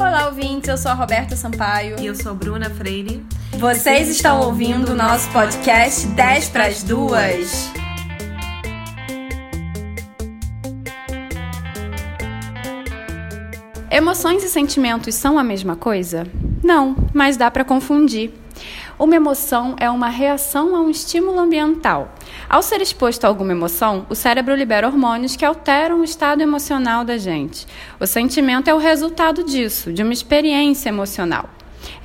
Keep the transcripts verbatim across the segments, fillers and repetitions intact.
Olá, ouvintes, eu sou a Roberta Sampaio. E eu sou a Bruna Freire. Vocês estão ouvindo o nosso podcast dez pras duas. Emoções e sentimentos são a mesma coisa? Não, mas dá para confundir. Uma emoção é uma reação a um estímulo ambiental. Ao ser exposto a alguma emoção, o cérebro libera hormônios que alteram o estado emocional da gente. O sentimento é o resultado disso, de uma experiência emocional.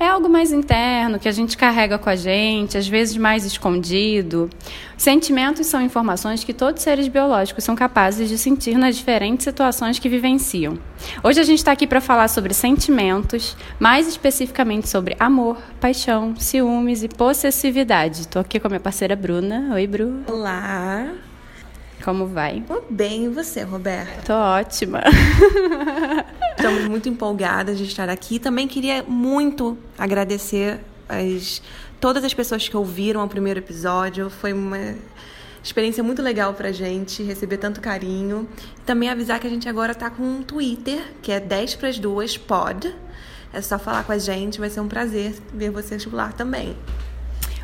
É algo mais interno, que a gente carrega com a gente, às vezes mais escondido. Sentimentos são informações que todos os seres biológicos são capazes de sentir nas diferentes situações que vivenciam. Hoje a gente está aqui para falar sobre sentimentos, mais especificamente sobre amor, paixão, ciúmes e possessividade. Estou aqui com a minha parceira Bruna. Oi, Bru. Olá. Como vai? Tô bem, e você, Roberta? Tô ótima. Estamos muito empolgadas de estar aqui. Também queria muito agradecer as, todas as pessoas que ouviram o primeiro episódio. Foi uma experiência muito legal pra gente receber tanto carinho. Também avisar que a gente agora tá com um Twitter, que é dez pras duas pod. É só falar com a gente, vai ser um prazer ver vocês por lá também.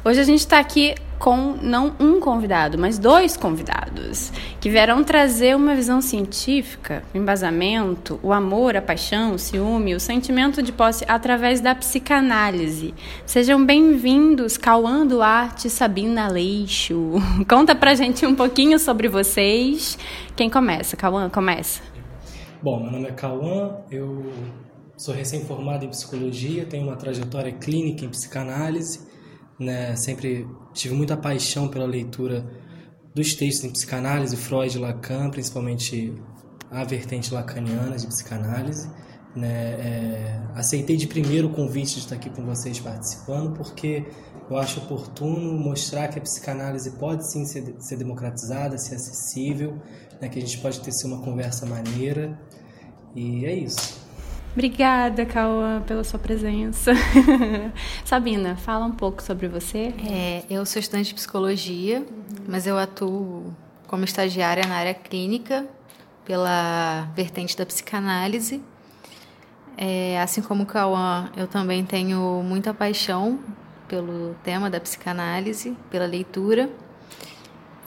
Hoje a gente está aqui com, não um convidado, mas dois convidados, que vieram trazer uma visão científica, o embasamento, o amor, a paixão, o ciúme, o sentimento de posse através da psicanálise. Sejam bem-vindos, Cauã Duarte e Sabina Aleixo. Conta pra gente um pouquinho sobre vocês. Quem começa? Cauã, começa. Bom, meu nome é Cauã, eu sou recém-formado em psicologia, tenho uma trajetória clínica em psicanálise. Né, sempre tive muita paixão pela leitura dos textos em psicanálise, Freud e Lacan, principalmente a vertente lacaniana de psicanálise. Né, é, aceitei de primeiro o convite de estar aqui com vocês participando, porque eu acho oportuno mostrar que a psicanálise pode sim ser, ser democratizada, ser acessível, né, que a gente pode ter sim uma conversa maneira, e é isso. Obrigada, Cauã, pela sua presença. Sabina, fala um pouco sobre você. É, eu sou estudante de psicologia, uhum. mas eu atuo como estagiária na área clínica, pela vertente da psicanálise. É, assim como o Cauã, eu também tenho muita paixão pelo tema da psicanálise, pela leitura.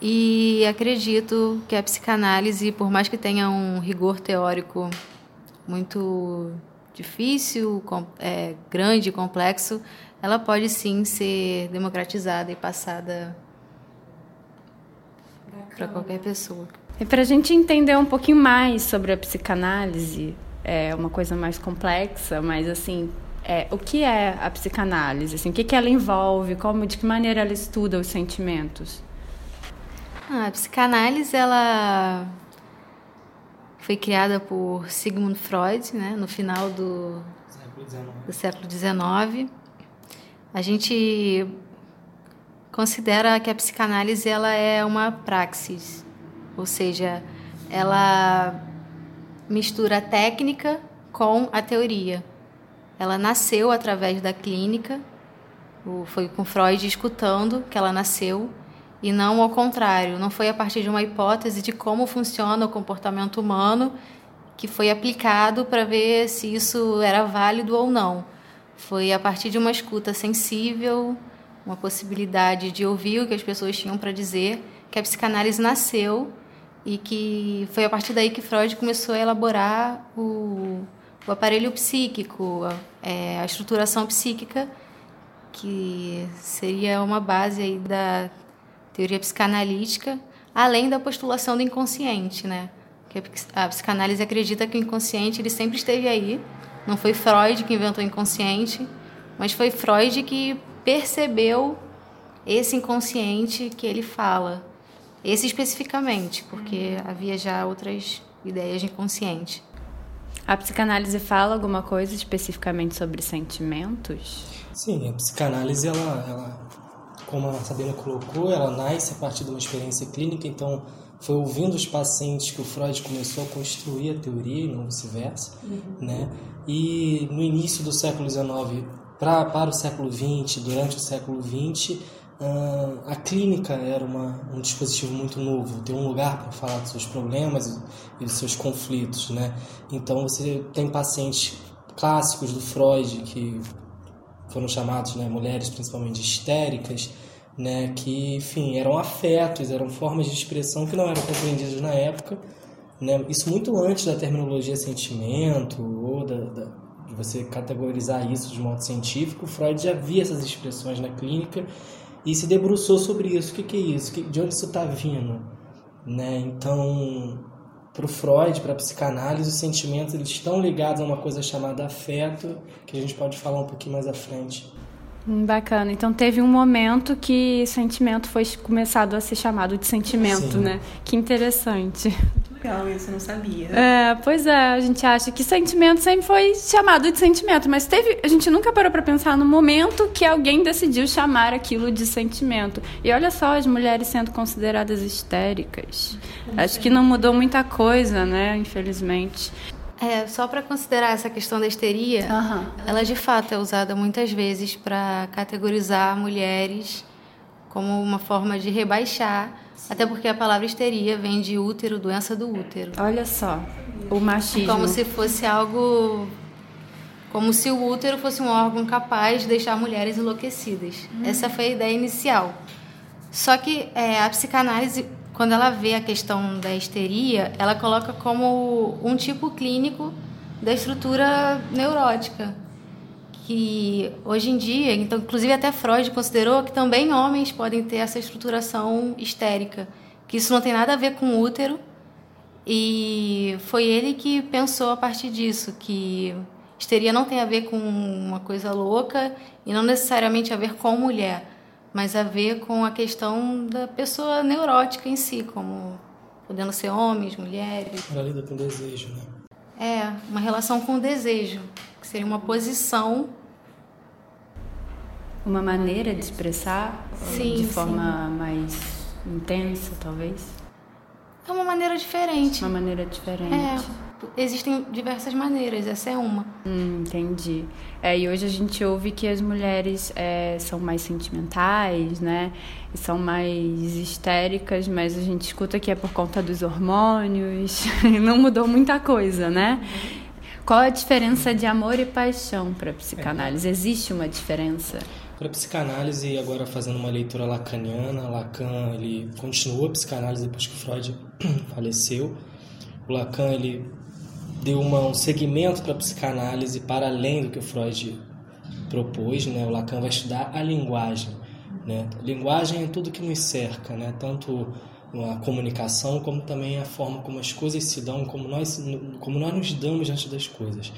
E acredito que a psicanálise, por mais que tenha um rigor teórico muito difícil, é, grande, complexo, ela pode sim ser democratizada e passada para qualquer pessoa. E para a gente entender um pouquinho mais sobre a psicanálise, é uma coisa mais complexa, mas assim, é, o que é a psicanálise? Assim, o que, que ela envolve? Como, de que maneira ela estuda os sentimentos? Ah, a psicanálise, ela... foi criada por Sigmund Freud, né, no final do século dezenove. A gente considera que a psicanálise ela é uma praxis, ou seja, ela mistura a técnica com a teoria. Ela nasceu através da clínica, foi com Freud escutando que ela nasceu, e não ao contrário, não foi a partir de uma hipótese de como funciona o comportamento humano que foi aplicado para ver se isso era válido ou não. Foi a partir de uma escuta sensível, uma possibilidade de ouvir o que as pessoas tinham para dizer, que a psicanálise nasceu, e que foi a partir daí que Freud começou a elaborar o, o aparelho psíquico, a, é, a estruturação psíquica, que seria uma base aí da teoria psicanalítica, além da postulação do inconsciente, né? Que a psicanálise acredita que o inconsciente ele sempre esteve aí. Não foi Freud que inventou o inconsciente, mas foi Freud que percebeu esse inconsciente que ele fala. Esse especificamente, porque havia já outras ideias de inconsciente. A psicanálise fala alguma coisa especificamente sobre sentimentos? Sim, a psicanálise, ela... ela... como a Sabina colocou, ela nasce a partir de uma experiência clínica, então foi ouvindo os pacientes que o Freud começou a construir a teoria e não vice-versa. Uhum. Né? E no início do século dezenove pra, para o século vinte, durante o século vinte, a clínica era uma, um dispositivo muito novo, tem um lugar para falar dos seus problemas e dos seus conflitos. Né? Então você tem pacientes clássicos do Freud, que foram chamados, né, mulheres principalmente de histéricas, né, que, enfim, eram afetos, eram formas de expressão que não eram compreendidas na época, né, isso muito antes da terminologia sentimento ou da, da, de você categorizar isso de modo científico. Freud já via essas expressões na clínica e se debruçou sobre isso. O que, que é isso? De onde isso está vindo? Né? Então, para o Freud, para a psicanálise, os sentimentos eles estão ligados a uma coisa chamada afeto, que a gente pode falar um pouquinho mais à frente. Bacana. Então, teve um momento que sentimento foi começado a ser chamado de sentimento, sim, né? Que interessante. Muito legal isso, eu não sabia. É, pois é, a gente acha que sentimento sempre foi chamado de sentimento, mas teve, a gente nunca parou para pensar no momento que alguém decidiu chamar aquilo de sentimento. E olha só, as mulheres sendo consideradas histéricas. Acho que não mudou muita coisa, né? Infelizmente. É, só para considerar essa questão da histeria, uhum, ela de fato é usada muitas vezes para categorizar mulheres como uma forma de rebaixar, sim, até porque a palavra histeria vem de útero, doença do útero. Olha só, o machismo. Como se fosse algo, como se o útero fosse um órgão capaz de deixar mulheres enlouquecidas. Hum. Essa foi a ideia inicial. Só que é, a psicanálise, quando ela vê a questão da histeria, ela coloca como um tipo clínico da estrutura neurótica, que hoje em dia, então, inclusive até Freud considerou que também homens podem ter essa estruturação histérica, que isso não tem nada a ver com o útero, e foi ele que pensou a partir disso, que histeria não tem a ver com uma coisa louca e não necessariamente a ver com mulher, mas a ver com a questão da pessoa neurótica em si, como podendo ser homens, mulheres. Ela lida com desejo, né? É, uma relação com o desejo, que seria uma posição. Uma maneira de expressar, sim, de forma, sim, mais intensa, talvez? É uma maneira diferente. Uma maneira diferente. É. Existem diversas maneiras, essa é uma. Hum, entendi. É, e hoje a gente ouve que as mulheres é, são mais sentimentais, né? E são mais histéricas, mas a gente escuta que é por conta dos hormônios. Não mudou muita coisa, né? Qual a diferença de amor e paixão para a psicanálise? Existe uma diferença? Para a psicanálise, agora fazendo uma leitura lacaniana, Lacan ele continuou a psicanálise depois que Freud faleceu. O Lacan ele deu uma, um segmento para a psicanálise para além do que o Freud propôs, né? O Lacan vai estudar a linguagem, né? A linguagem é tudo que nos cerca, né? Tanto a comunicação como também a forma como as coisas se dão, como nós, como nós nos damos diante das coisas.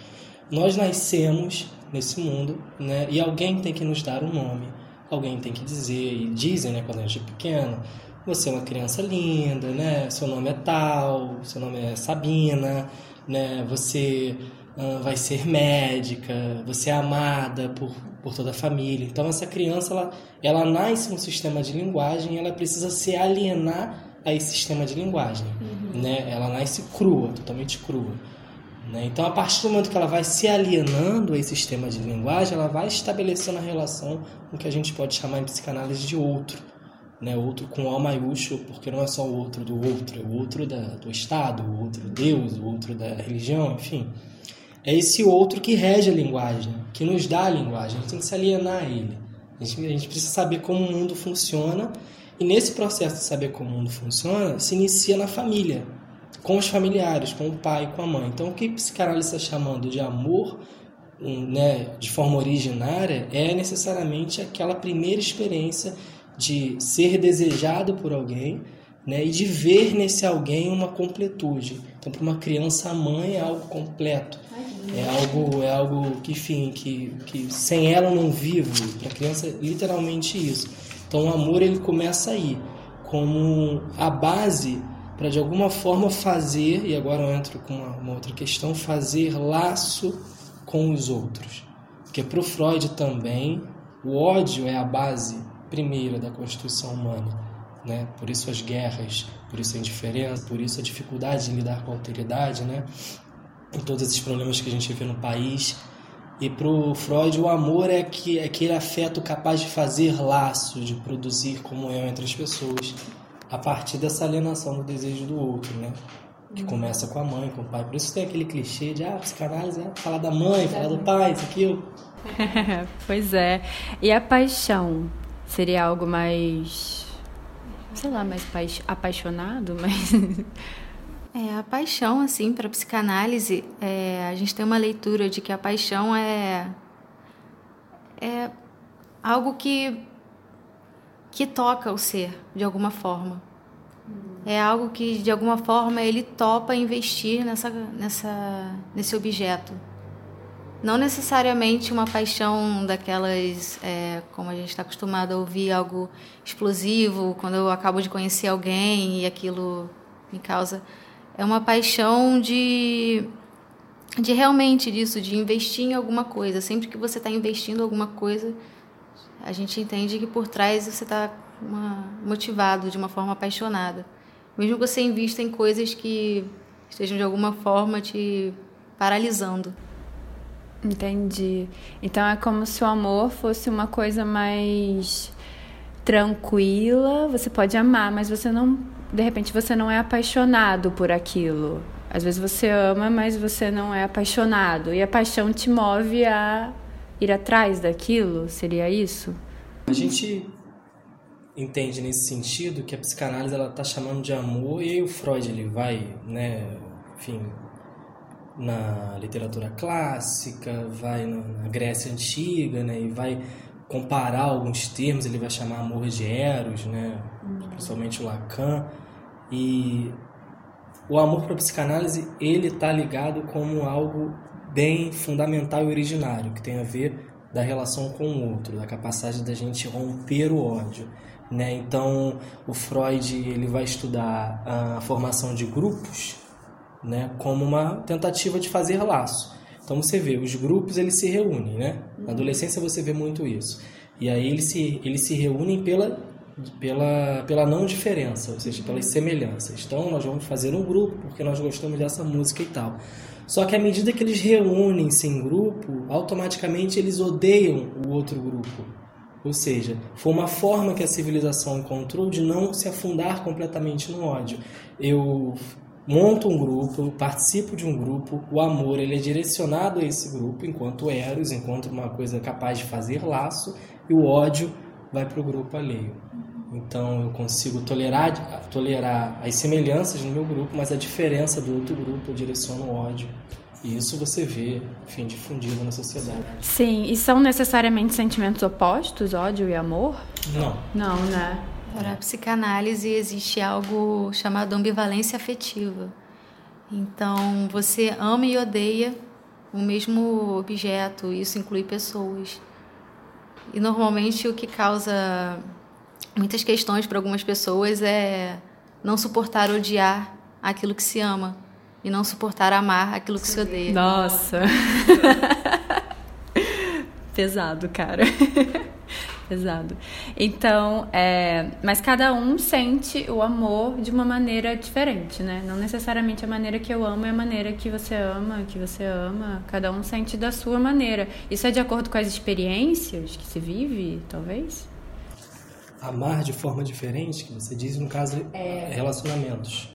Nós nascemos nesse mundo, né? E alguém tem que nos dar um nome, alguém tem que dizer, e dizem, né, quando a gente é pequeno: você é uma criança linda, né? Seu nome é tal, seu nome é Sabina, né? Você uh, vai ser médica, você é amada por, por toda a família. Então, essa criança, ela, ela nasce num sistema de linguagem, ela precisa se alienar a esse sistema de linguagem, uhum, né? Ela nasce crua, totalmente crua, né? Então, a partir do momento que ela vai se alienando a esse sistema de linguagem, ela vai estabelecendo a relação com o que a gente pode chamar em psicanálise de outro. Né, outro com O maiúsculo, porque não é só o outro do outro, é o outro da, do Estado, o outro Deus, o outro da religião, enfim. É esse outro que rege a linguagem, que nos dá a linguagem, a gente tem que se alienar a ele. A gente, a gente precisa saber como o mundo funciona, e nesse processo de saber como o mundo funciona, se inicia na família, com os familiares, com o pai, com a mãe. Então, o que o psicanálise está chamando de amor, né, de forma originária, é necessariamente aquela primeira experiência de ser desejado por alguém, né, e de ver nesse alguém uma completude. Então, para uma criança, a mãe é algo completo. Ai, é algo, é algo que, enfim, que, que sem ela eu não vivo. Para a criança, literalmente isso. Então, o amor ele começa aí, como a base para, de alguma forma, fazer, e agora eu entro com uma, uma outra questão, fazer laço com os outros. Porque para o Freud também, o ódio é a base primeiro da constituição humana, né? Por isso as guerras, por isso a indiferença, por isso a dificuldade de lidar com a alteridade, né? E todos esses problemas que a gente vê no país. E para o Freud, o amor é, que, é aquele afeto capaz de fazer laços, de produzir comunhão entre as pessoas, a partir dessa alienação do desejo do outro, né? que começa com a mãe, com o pai. Por isso tem aquele clichê de, ah, psicanálise é falar da mãe, falar do pai, isso, aquilo. Pois é. E a paixão seria algo mais, sei lá, mais apaixonado, mas... É, a paixão, assim, para a psicanálise, é, a gente tem uma leitura de que a paixão é, é algo que, que toca o ser, de alguma forma. É algo que, de alguma forma, ele topa investir nessa, nessa, nesse objeto. Não necessariamente uma paixão daquelas, é, como a gente está acostumado a ouvir, algo explosivo, quando eu acabo de conhecer alguém e aquilo me causa... É uma paixão de, de realmente disso, de investir em alguma coisa. Sempre que você está investindo em alguma coisa, a gente entende que por trás você está motivado de uma forma apaixonada. Mesmo que você invista em coisas que estejam de alguma forma te paralisando. Entendi. Então é como se o amor fosse uma coisa mais tranquila. Você pode amar, mas você não... De repente você não é apaixonado por aquilo. Às vezes você ama, mas você não é apaixonado. E a paixão te move a ir atrás daquilo? Seria isso? A gente entende nesse sentido que a psicanálise está chamando de amor, e aí o Freud ele vai, né, enfim, na literatura clássica, vai na Grécia Antiga, né, e vai comparar alguns termos. Ele vai chamar amor de Eros, né, principalmente o Lacan. E o amor para a psicanálise, ele está ligado como algo bem fundamental e originário, que tem a ver da relação com o outro, da capacidade da gente romper o ódio, né? Então, o Freud ele vai estudar a formação de grupos, né, como uma tentativa de fazer laço. Então, você vê, os grupos eles se reúnem, né? Na adolescência você vê muito isso. E aí eles se, eles se reúnem pela... Pela, pela não diferença, ou seja, pelas semelhanças. Então nós vamos fazer um grupo porque nós gostamos dessa música e tal. Só que à medida que eles reúnem-se em grupo, automaticamente eles odeiam o outro grupo. Ou seja, foi uma forma que a civilização encontrou de não se afundar completamente no ódio. Eu monto um grupo, eu participo de um grupo, o amor ele é direcionado a esse grupo, enquanto Eros, enquanto uma coisa capaz de fazer laço, e o ódio vai para o grupo alheio. Então eu consigo tolerar, tolerar as semelhanças no meu grupo, mas a diferença do outro grupo eu direciono o ódio. E isso você vê, enfim, difundido na sociedade. Sim, e são necessariamente sentimentos opostos, ódio e amor? Não. Não, né? Para a psicanálise existe algo chamado ambivalência afetiva. Então você ama e odeia o mesmo objeto, isso inclui pessoas. E normalmente o que causa muitas questões para algumas pessoas é não suportar odiar aquilo que se ama e não suportar amar aquilo que se odeia. Nossa! Pesado, cara. Pesado. Então, é... mas cada um sente o amor de uma maneira diferente, né? Não necessariamente a maneira que eu amo é a maneira que você ama, que você ama. Cada um sente da sua maneira. Isso é de acordo com as experiências que se vive, talvez? Amar de forma diferente, que você diz, no caso, é... relacionamentos.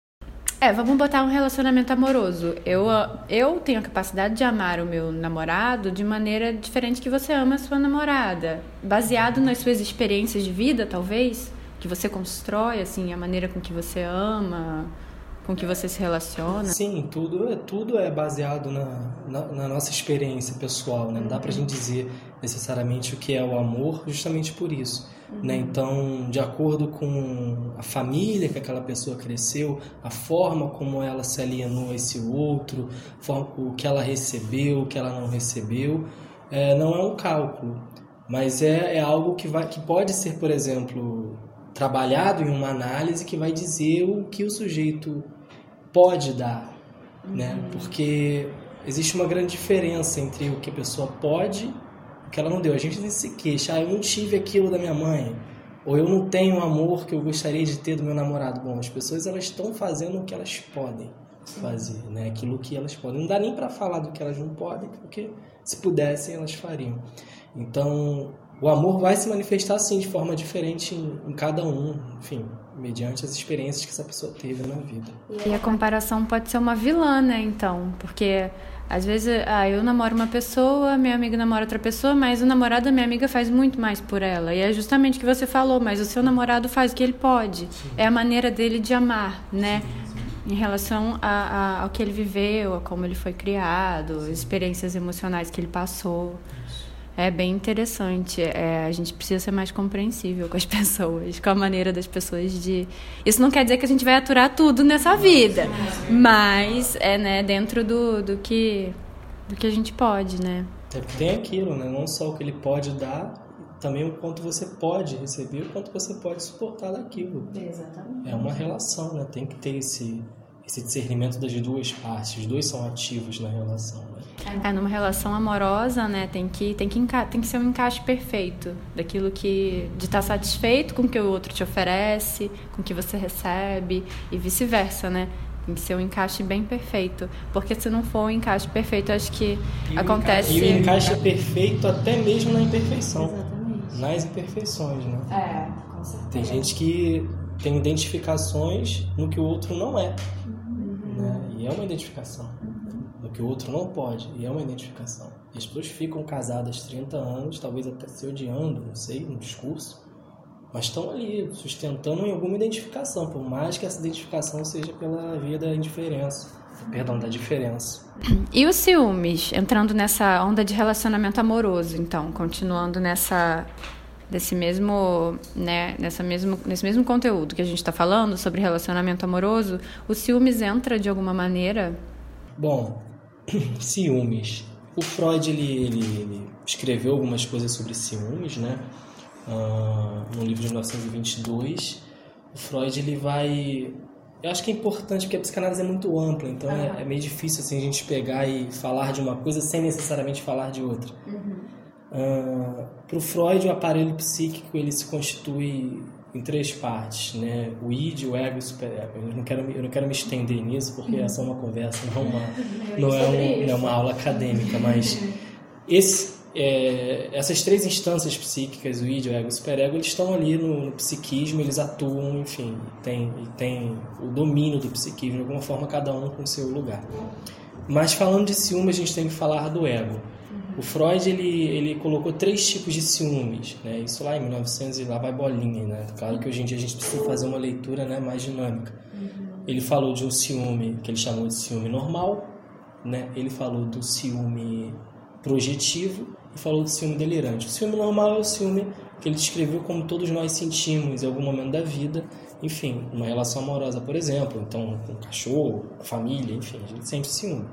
É, vamos botar um relacionamento amoroso. Eu, eu tenho a capacidade de amar o meu namorado de maneira diferente que você ama a sua namorada. Baseado nas suas experiências de vida, talvez, que você constrói, assim, a maneira com que você ama, com que você se relaciona. Sim, tudo é, tudo é baseado na, na, na nossa experiência pessoal, né? Não dá pra gente dizer necessariamente o que é o amor justamente por isso. Né? Então, de acordo com a família que aquela pessoa cresceu, a forma como ela se alienou a esse outro, o que ela recebeu, o que ela não recebeu, é, não é um cálculo, mas é, é algo que, vai, que pode ser, por exemplo, trabalhado em uma análise que vai dizer o que o sujeito pode dar, uhum. Né? Porque existe uma grande diferença entre o que a pessoa pode que ela não deu. A gente nem se queixa, ah, eu não tive aquilo da minha mãe, ou eu não tenho o amor que eu gostaria de ter do meu namorado. Bom, as pessoas elas estão fazendo o que elas podem fazer, né? Aquilo que elas podem. Não dá nem para falar do que elas não podem, porque se pudessem, elas fariam. Então, o amor vai se manifestar, sim, de forma diferente em, em cada um, enfim. mediante as experiências que essa pessoa teve na vida. E a comparação pode ser uma vilã, né, então? Porque, às vezes, ah, eu namoro uma pessoa, minha amiga namora outra pessoa, mas o namorado da minha amiga faz muito mais por ela. E é justamente o que você falou, mas o seu namorado faz o que ele pode. Sim. É a maneira dele de amar, né? Sim, sim. Em relação a, a, ao que ele viveu, a como ele foi criado, experiências emocionais que ele passou. É bem interessante, é, a gente precisa ser mais compreensível com as pessoas, com a maneira das pessoas de... Isso não quer dizer que a gente vai aturar tudo nessa vida, mas é, né, dentro do, do, que, do que a gente pode, né? É porque tem aquilo, né? Não só o que ele pode dar, também o quanto você pode receber, o quanto você pode suportar daquilo. Exatamente. É uma relação, né? Tem que ter esse... esse discernimento das duas partes, os dois são ativos na relação, né? É, numa relação amorosa, né, tem que, tem que, enca- tem que ser um encaixe perfeito daquilo que, de estar satisfeito com o que o outro te oferece, com o que você recebe e vice-versa, né, tem que ser um encaixe bem perfeito, porque se não for um encaixe perfeito, acho que e acontece... E o encaixe é perfeito até mesmo na imperfeição. Exatamente. Nas imperfeições, né? É, com certeza. Tem gente que tem identificações no que o outro não é. É uma identificação. O que o outro não pode, e é uma identificação. E as pessoas ficam casadas trinta anos, talvez até se odiando, não sei, no discurso, mas estão ali, sustentando em alguma identificação, por mais que essa identificação seja pela via da indiferença. Perdão, da diferença. E os ciúmes, entrando nessa onda de relacionamento amoroso, então, continuando nessa... desse mesmo, né, nessa mesmo, nesse mesmo conteúdo que a gente está falando sobre relacionamento amoroso, o ciúmes entra de alguma maneira? Bom, ciúmes. O Freud ele, ele, ele escreveu algumas coisas sobre ciúmes, né? Ah, no livro de mil novecentos e vinte e dois, o Freud ele vai... Eu acho que é importante porque a psicanálise é muito ampla, então ah. é, é meio difícil assim, a gente pegar e falar de uma coisa sem necessariamente falar de outra. Uhum. Uh, para o Freud, o aparelho psíquico ele se constitui em três partes, né? O id, o ego e o superego. Eu não quero, eu não quero me estender nisso, porque essa é uma conversa, não, uma, não, é, um, não é uma aula acadêmica, mas esse, é, essas três instâncias psíquicas, o id, o ego e o superego, eles estão ali no, no psiquismo, eles atuam, enfim, tem, tem o domínio do psiquismo, de alguma forma, cada um com o seu lugar. Mas falando de ciúme, a gente tem que falar do ego. O Freud ele, ele colocou três tipos de ciúmes, né? Isso lá em mil e novecentos e lá vai bolinha, né? Claro que hoje em dia a gente precisa fazer uma leitura, né, mais dinâmica. Uhum. Ele falou de um ciúme que ele chamou de ciúme normal, né? Ele falou do ciúme projetivo e falou do ciúme delirante. O ciúme normal é o ciúme que ele descreveu como todos nós sentimos em algum momento da vida, enfim, uma relação amorosa, por exemplo, então com um cachorro, com família, enfim, a gente sente ciúme.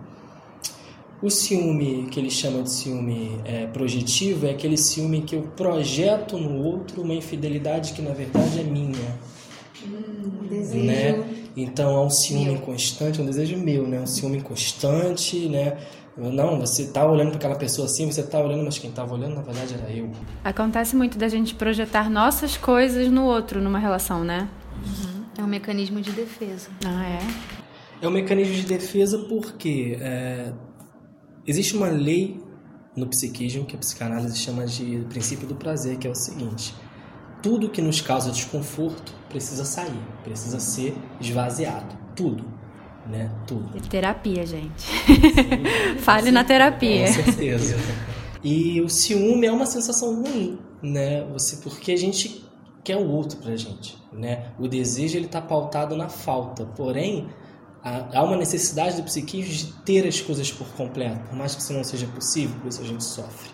O ciúme que ele chama de ciúme é, projetivo é aquele ciúme que eu projeto no outro uma infidelidade que, na verdade, é minha. Hum, desejo. Né? Então, é um ciúme inconstante, um desejo meu, né? Um ciúme inconstante, né? Não, você tá olhando para aquela pessoa assim, você tá olhando, mas quem tava olhando, na verdade, era eu. Acontece muito da gente projetar nossas coisas no outro, numa relação, né? Uhum. É um mecanismo de defesa. Ah, é? É um mecanismo de defesa porque... É... Existe uma lei no psiquismo que a psicanálise chama de princípio do prazer, que é o seguinte: tudo que nos causa desconforto precisa sair, precisa ser esvaziado, tudo, né? Tudo. E terapia, gente. Sim, fale sim, na terapia. Com certeza. E o ciúme é uma sensação ruim, né? Você, porque a gente quer o outro pra gente, né? O desejo ele tá pautado na falta, porém há uma necessidade do psiquismo de ter as coisas por completo, por mais que isso não seja possível, por isso a gente sofre,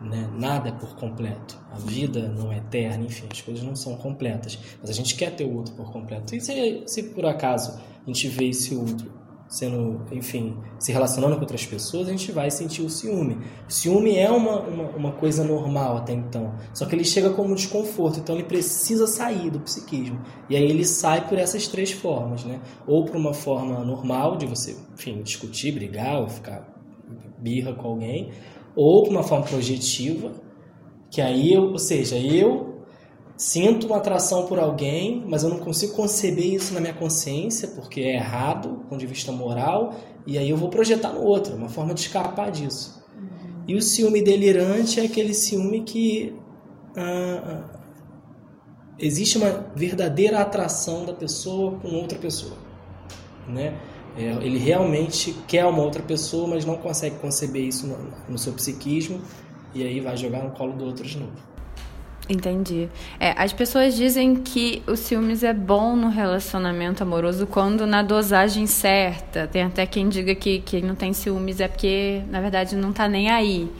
né? Nada é por completo, a vida não é eterna, enfim, as coisas não são completas, mas a gente quer ter o outro por completo. E se, se por acaso a gente vê esse outro sendo, enfim, se relacionando com outras pessoas, a gente vai sentir o ciúme. O ciúme é uma, uma, uma coisa normal até então, só que ele chega como um desconforto, então ele precisa sair do psiquismo. E aí ele sai por essas três formas, né? Ou por uma forma normal de você, enfim, discutir, brigar ou ficar birra com alguém, ou por uma forma projetiva, que aí, eu, ou seja, eu... sinto uma atração por alguém, mas eu não consigo conceber isso na minha consciência, porque é errado, do ponto de vista moral, e aí eu vou projetar no outro, uma forma de escapar disso. Uhum. E o ciúme delirante é aquele ciúme que ah, existe uma verdadeira atração da pessoa com outra pessoa, né? É, ele realmente quer uma outra pessoa, mas não consegue conceber isso no, no seu psiquismo, e aí vai jogar no colo do outro de novo. Entendi. É, as pessoas dizem que o ciúmes é bom no relacionamento amoroso quando na dosagem certa. Tem até quem diga que quem não tem ciúmes é porque, na verdade, não tá nem aí.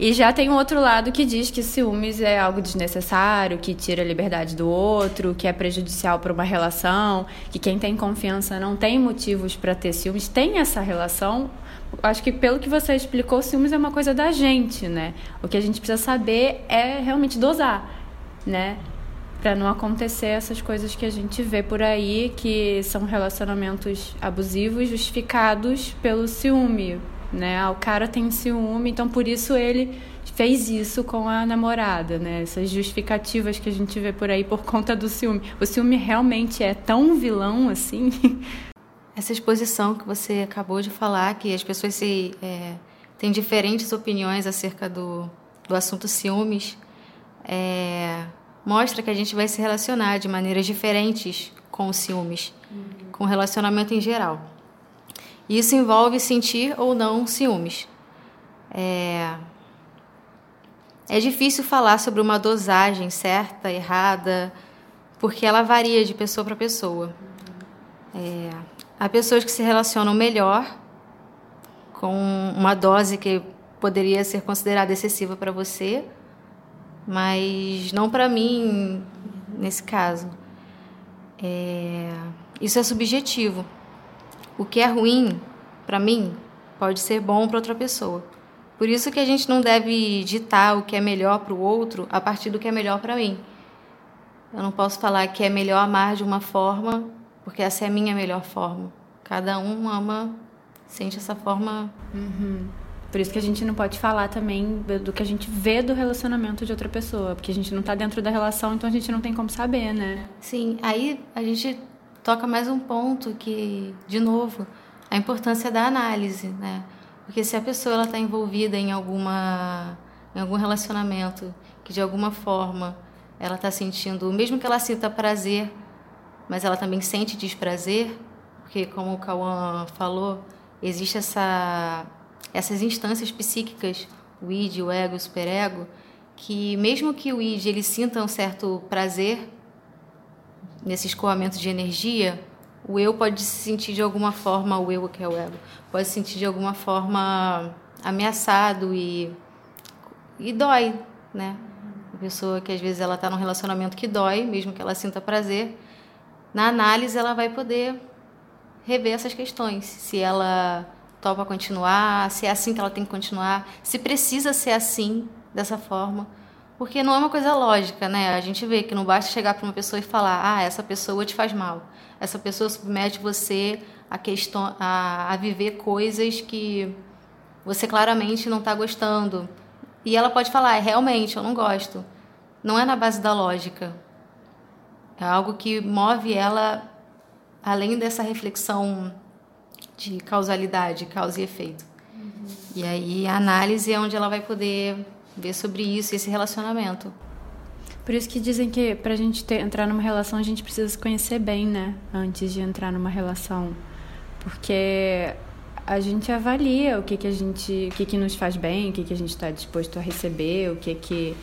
E já tem um outro lado que diz que ciúmes é algo desnecessário, que tira a liberdade do outro, que é prejudicial para uma relação, que quem tem confiança não tem motivos para ter ciúmes. Tem essa relação... Acho que pelo que você explicou, ciúmes é uma coisa da gente, né? O que a gente precisa saber é realmente dosar, né? Pra não acontecer essas coisas que a gente vê por aí, que são relacionamentos abusivos justificados pelo ciúme, né? O cara tem ciúme, então por isso ele fez isso com a namorada, né? Essas justificativas que a gente vê por aí por conta do ciúme. O ciúme realmente é tão vilão assim... Essa exposição que você acabou de falar, que as pessoas se, é, têm diferentes opiniões acerca do, do assunto ciúmes, é, mostra que a gente vai se relacionar de maneiras diferentes com os ciúmes, uhum. com o relacionamento em geral. Isso envolve sentir ou não ciúmes. É, é difícil falar sobre uma dosagem certa, errada, porque ela varia de pessoa para pessoa. Uhum. É... Há pessoas que se relacionam melhor com uma dose que poderia ser considerada excessiva para você, mas não para mim, nesse caso. É... Isso é subjetivo. O que é ruim para mim pode ser bom para outra pessoa. Por isso que a gente não deve ditar o que é melhor para o outro a partir do que é melhor para mim. Eu não posso falar que é melhor amar de uma forma... Porque essa é a minha melhor forma. Cada um ama, sente essa forma. Uhum. Por isso que a gente não pode falar também do que a gente vê do relacionamento de outra pessoa. Porque a gente não está dentro da relação, então a gente não tem como saber, né? Sim, aí a gente toca mais um ponto que, de novo, a importância da análise, né? Porque se a pessoa está envolvida em, alguma, em algum relacionamento que, de alguma forma, ela está sentindo, mesmo que ela sinta prazer... mas ela também sente desprazer, porque, como o Cauã falou, existe essa, essas instâncias psíquicas, o id, o ego, o superego, que mesmo que o id ele sinta um certo prazer nesse escoamento de energia, o eu pode se sentir de alguma forma, o eu que é o ego, pode se sentir de alguma forma ameaçado e, e dói, né? A pessoa que, às vezes, ela está num relacionamento que dói, mesmo que ela sinta prazer, na análise, ela vai poder rever essas questões. Se ela topa continuar, se é assim que ela tem que continuar, se precisa ser assim, dessa forma. Porque não é uma coisa lógica, né? A gente vê que não basta chegar para uma pessoa e falar ah, essa pessoa te faz mal, essa pessoa submete você a, questão, a, a viver coisas que você claramente não está gostando. E ela pode falar, é, realmente, eu não gosto. Não é na base da lógica. É algo que move ela, além dessa reflexão de causalidade, causa e efeito. Uhum. E aí a análise é onde ela vai poder ver sobre isso, esse relacionamento. Por isso que dizem que pra gente ter, entrar numa relação, a gente precisa se conhecer bem, né? Antes de entrar numa relação. Porque a gente avalia o que, que, a gente, o que, que nos faz bem, o que, que a gente está disposto a receber, o que que...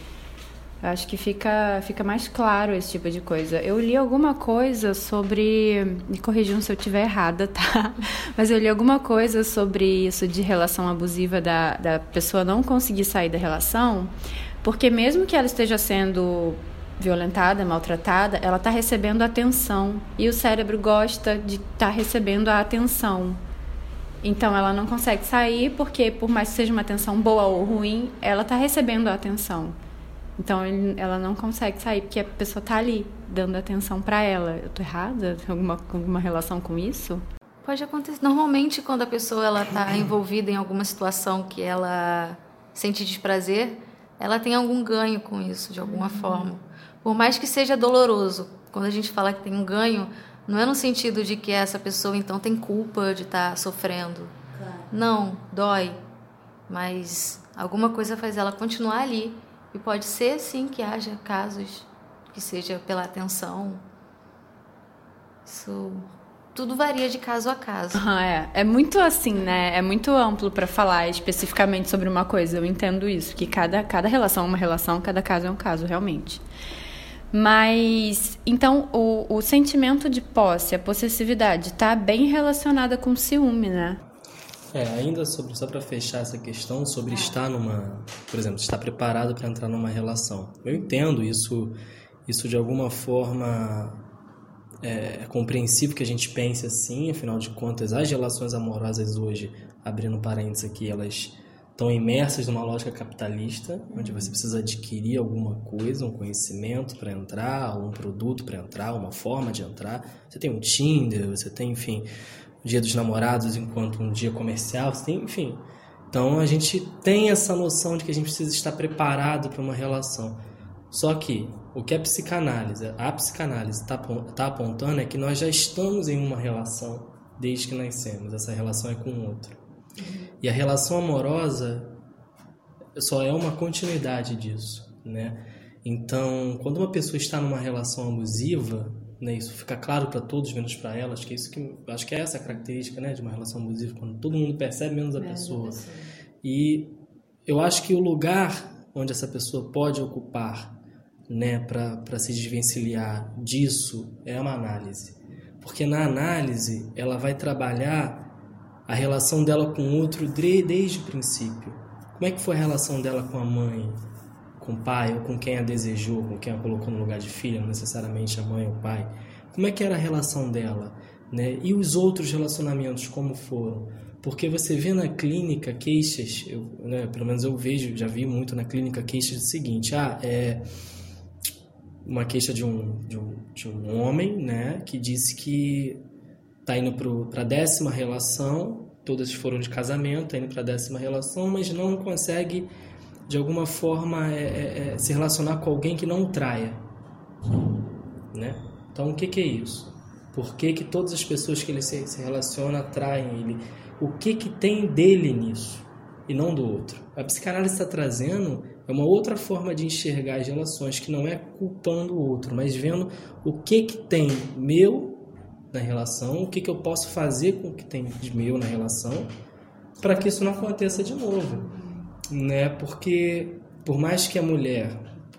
Acho que fica, fica mais claro esse tipo de coisa. Eu li alguma coisa sobre... Me corrijam se eu estiver errada, tá? Mas eu li alguma coisa sobre isso de relação abusiva da, da pessoa não conseguir sair da relação, porque mesmo que ela esteja sendo violentada, maltratada, ela está recebendo atenção. E o cérebro gosta de estar tá recebendo a atenção. Então, ela não consegue sair porque, por mais que seja uma atenção boa ou ruim, ela está recebendo a atenção. Então, ela não consegue sair porque a pessoa está ali, dando atenção para ela. Eu tô errada? Tem alguma, alguma relação com isso? Pode acontecer. Normalmente, quando a pessoa está envolvida em alguma situação que ela sente desprazer, ela tem algum ganho com isso, de alguma uhum. forma. Por mais que seja doloroso, quando a gente fala que tem um ganho, não é no sentido de que essa pessoa, então, tem culpa de estar tá sofrendo. Claro. Não, dói. Mas alguma coisa faz ela continuar ali. E pode ser, sim, que haja casos que seja pela atenção. Isso tudo varia de caso a caso. Ah, é. É muito assim, né? É muito amplo para falar especificamente sobre uma coisa. Eu entendo isso, que cada, cada relação é uma relação, cada caso é um caso, realmente. Mas, então, o, o sentimento de posse, a possessividade, está bem relacionada com ciúme, né? É, ainda sobre, só para fechar essa questão, sobre estar numa... Por exemplo, estar preparado para entrar numa relação. Eu entendo isso, isso de alguma forma... É, é compreensível que a gente pense assim, afinal de contas, as relações amorosas hoje, abrindo parênteses aqui, elas estão imersas numa lógica capitalista, onde você precisa adquirir alguma coisa, um conhecimento para entrar, um produto para entrar, uma forma de entrar. Você tem um Tinder, você tem, enfim, o Dia dos Namorados enquanto um dia comercial, você tem, enfim. Então, a gente tem essa noção de que a gente precisa estar preparado para uma relação. Só que o que a psicanálise, a psicanálise está tá apontando é que nós já estamos em uma relação desde que nascemos. Essa relação é com o outro. E a relação amorosa só é uma continuidade disso, né? Então, quando uma pessoa está numa relação abusiva, né, isso fica claro para todos, menos para elas, que, isso que acho que é essa a característica, né, de uma relação abusiva, quando todo mundo percebe, menos a pessoa. E eu acho que o lugar onde essa pessoa pode ocupar, né, para se desvencilhar disso, é uma análise. Porque na análise ela vai trabalhar a relação dela com o outro de, desde o princípio. Como é que foi a relação dela com a mãe, com o pai, ou com quem a desejou, com quem a colocou no lugar de filha, não necessariamente a mãe ou o pai. Como é que era a relação dela, né? E os outros relacionamentos, como foram? Porque você vê na clínica queixas, eu, né, pelo menos eu vejo, já vi muito na clínica queixas do seguinte, ah, é... uma queixa de um, de um, de um homem, né, que disse que está indo para a décima relação, todas foram de casamento, está indo para a décima relação, mas não consegue, de alguma forma, é, é, se relacionar com alguém que não o traia. Né? Então, o que, que é isso? Por que, que todas as pessoas que ele se, se relaciona traem ele? O que, que tem dele nisso e não do outro? A psicanálise está trazendo... É uma outra forma de enxergar as relações, que não é culpando o outro, mas vendo o que, que tem meu na relação, o que, que eu posso fazer com o que tem de meu na relação, para que isso não aconteça de novo. Né? Porque, por mais que a mulher,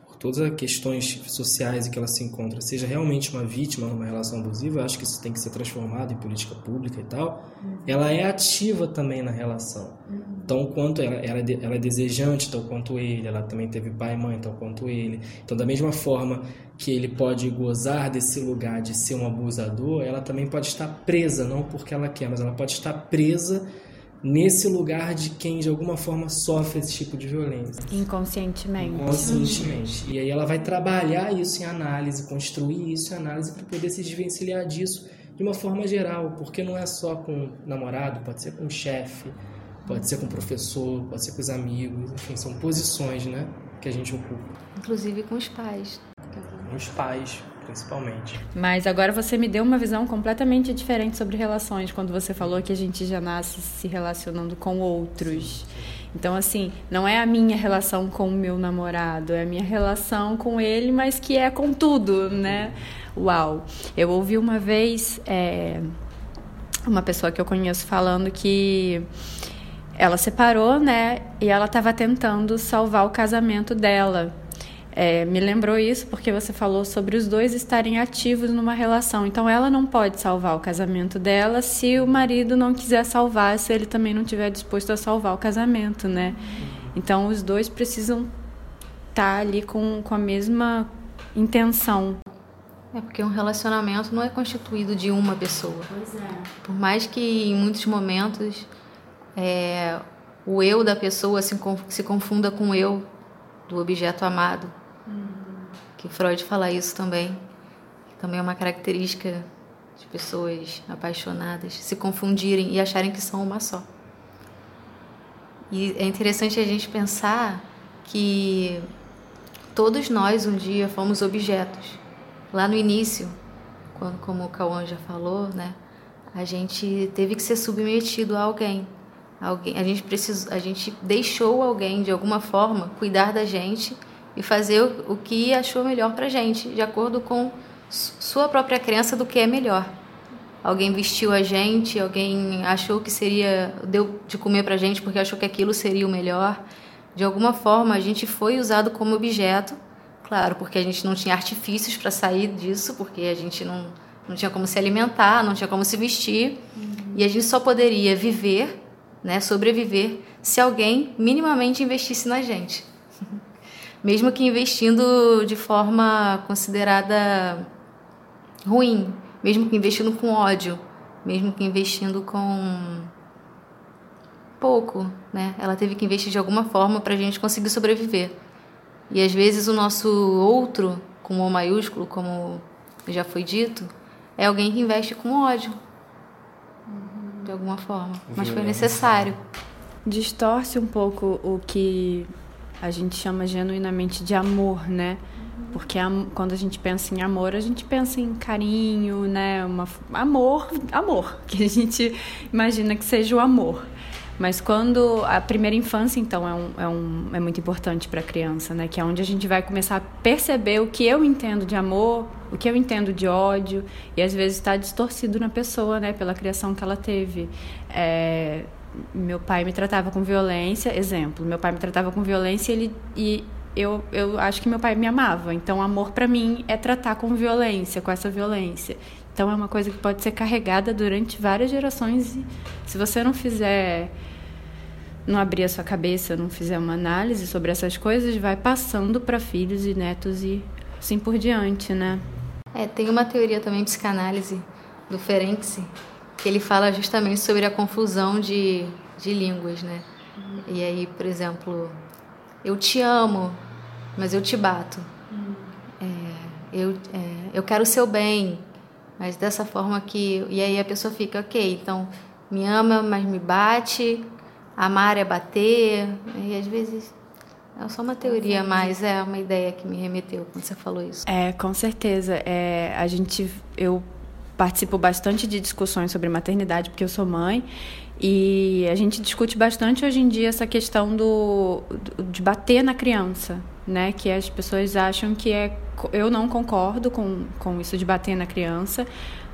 por todas as questões sociais em que ela se encontra, seja realmente uma vítima numa relação abusiva, eu acho que isso tem que ser transformado em política pública e tal, ela é ativa também na relação. Tão quanto ela, ela, ela é desejante, tão quanto ele, ela também teve pai e mãe, tão quanto ele. Então, da mesma forma que ele pode gozar desse lugar de ser um abusador, ela também pode estar presa, não porque ela quer, mas ela pode estar presa nesse lugar de quem, de alguma forma, sofre esse tipo de violência. Inconscientemente. Inconscientemente. E aí ela vai trabalhar isso em análise, construir isso em análise para poder se desvencilhar disso de uma forma geral, porque não é só com o namorado, pode ser com o chefe, pode ser com o professor, pode ser com os amigos, enfim, são posições, né, que a gente ocupa. Inclusive com os pais. Com os pais, principalmente. Mas agora você me deu uma visão completamente diferente sobre relações, quando você falou que a gente já nasce se relacionando com outros. Então, assim, não é a minha relação com o meu namorado, é a minha relação com ele, mas que é com tudo, né? Uau! Eu ouvi uma vez é, uma pessoa que eu conheço falando que... Ela separou, né? E ela estava tentando salvar o casamento dela. É, me lembrou isso porque você falou sobre os dois estarem ativos numa relação. Então, ela não pode salvar o casamento dela se o marido não quiser salvar, se ele também não estiver disposto a salvar o casamento, né? Então, os dois precisam estar ali com, com a mesma intenção. É porque um relacionamento não é constituído de uma pessoa. Pois é. Por mais que em muitos momentos... É, o eu da pessoa se, se confunda com o eu do objeto amado, uhum. que Freud fala isso também, que também é uma característica de pessoas apaixonadas, se confundirem e acharem que são uma só. E é interessante a gente pensar que todos nós um dia fomos objetos. Lá no início, quando, como o Cauã já falou, né, a gente teve que ser submetido a alguém. Alguém, a gente precisou, a gente deixou alguém de alguma forma cuidar da gente e fazer o que achou melhor pra gente, de acordo com sua própria crença do que é melhor. Alguém vestiu a gente, alguém achou que seria, deu de comer pra gente porque achou que aquilo seria o melhor. De alguma forma, a gente foi usado como objeto, claro, porque a gente não tinha artifícios para sair disso, porque a gente não, não tinha como se alimentar, não tinha como se vestir, uhum. E a gente só poderia viver, né, sobreviver, se alguém minimamente investisse na gente. Mesmo que investindo de forma considerada ruim, mesmo que investindo com ódio, mesmo que investindo com pouco, né? Ela teve que investir de alguma forma para a gente conseguir sobreviver. E às vezes o nosso outro, com O maiúsculo, como já foi dito, é alguém que investe com ódio, de alguma forma. Mas foi necessário. Distorce um pouco o que a gente chama genuinamente de amor, né? Porque quando a gente pensa em amor, a gente pensa em carinho, né? Uma, amor, amor, que a gente imagina que seja o amor. Mas quando a primeira infância, então, é, um, é, um, é muito importante para a criança, né? Que é onde a gente vai começar a perceber o que eu entendo de amor, o que eu entendo de ódio, e às vezes está distorcido na pessoa, né? Pela criação que ela teve. É... Meu pai me tratava com violência, exemplo, meu pai me tratava com violência e, ele, e eu, eu acho que meu pai me amava. Então, amor para mim é tratar com violência, com essa violência. Então, é uma coisa que pode ser carregada durante várias gerações. E se você não fizer, não abrir a sua cabeça, não fizer uma análise sobre essas coisas, vai passando para filhos e netos e assim por diante, né? É, tem uma teoria também de psicanálise do Ferenczi, que ele fala justamente sobre a confusão de, de línguas, né? Uhum. E aí, por exemplo, eu te amo, mas eu te bato. Uhum. É, eu, é, eu quero o seu bem, mas dessa forma que... E aí a pessoa fica, ok, então me ama, mas me bate, amar é bater, e às vezes... É só uma teoria, mas é uma ideia que me remeteu quando você falou isso. É, com certeza. É, a gente... eu participo bastante de discussões sobre maternidade, porque eu sou mãe, e a gente discute bastante hoje em dia essa questão do, de bater na criança, né? Que as pessoas acham que é... Eu não concordo com, com isso de bater na criança,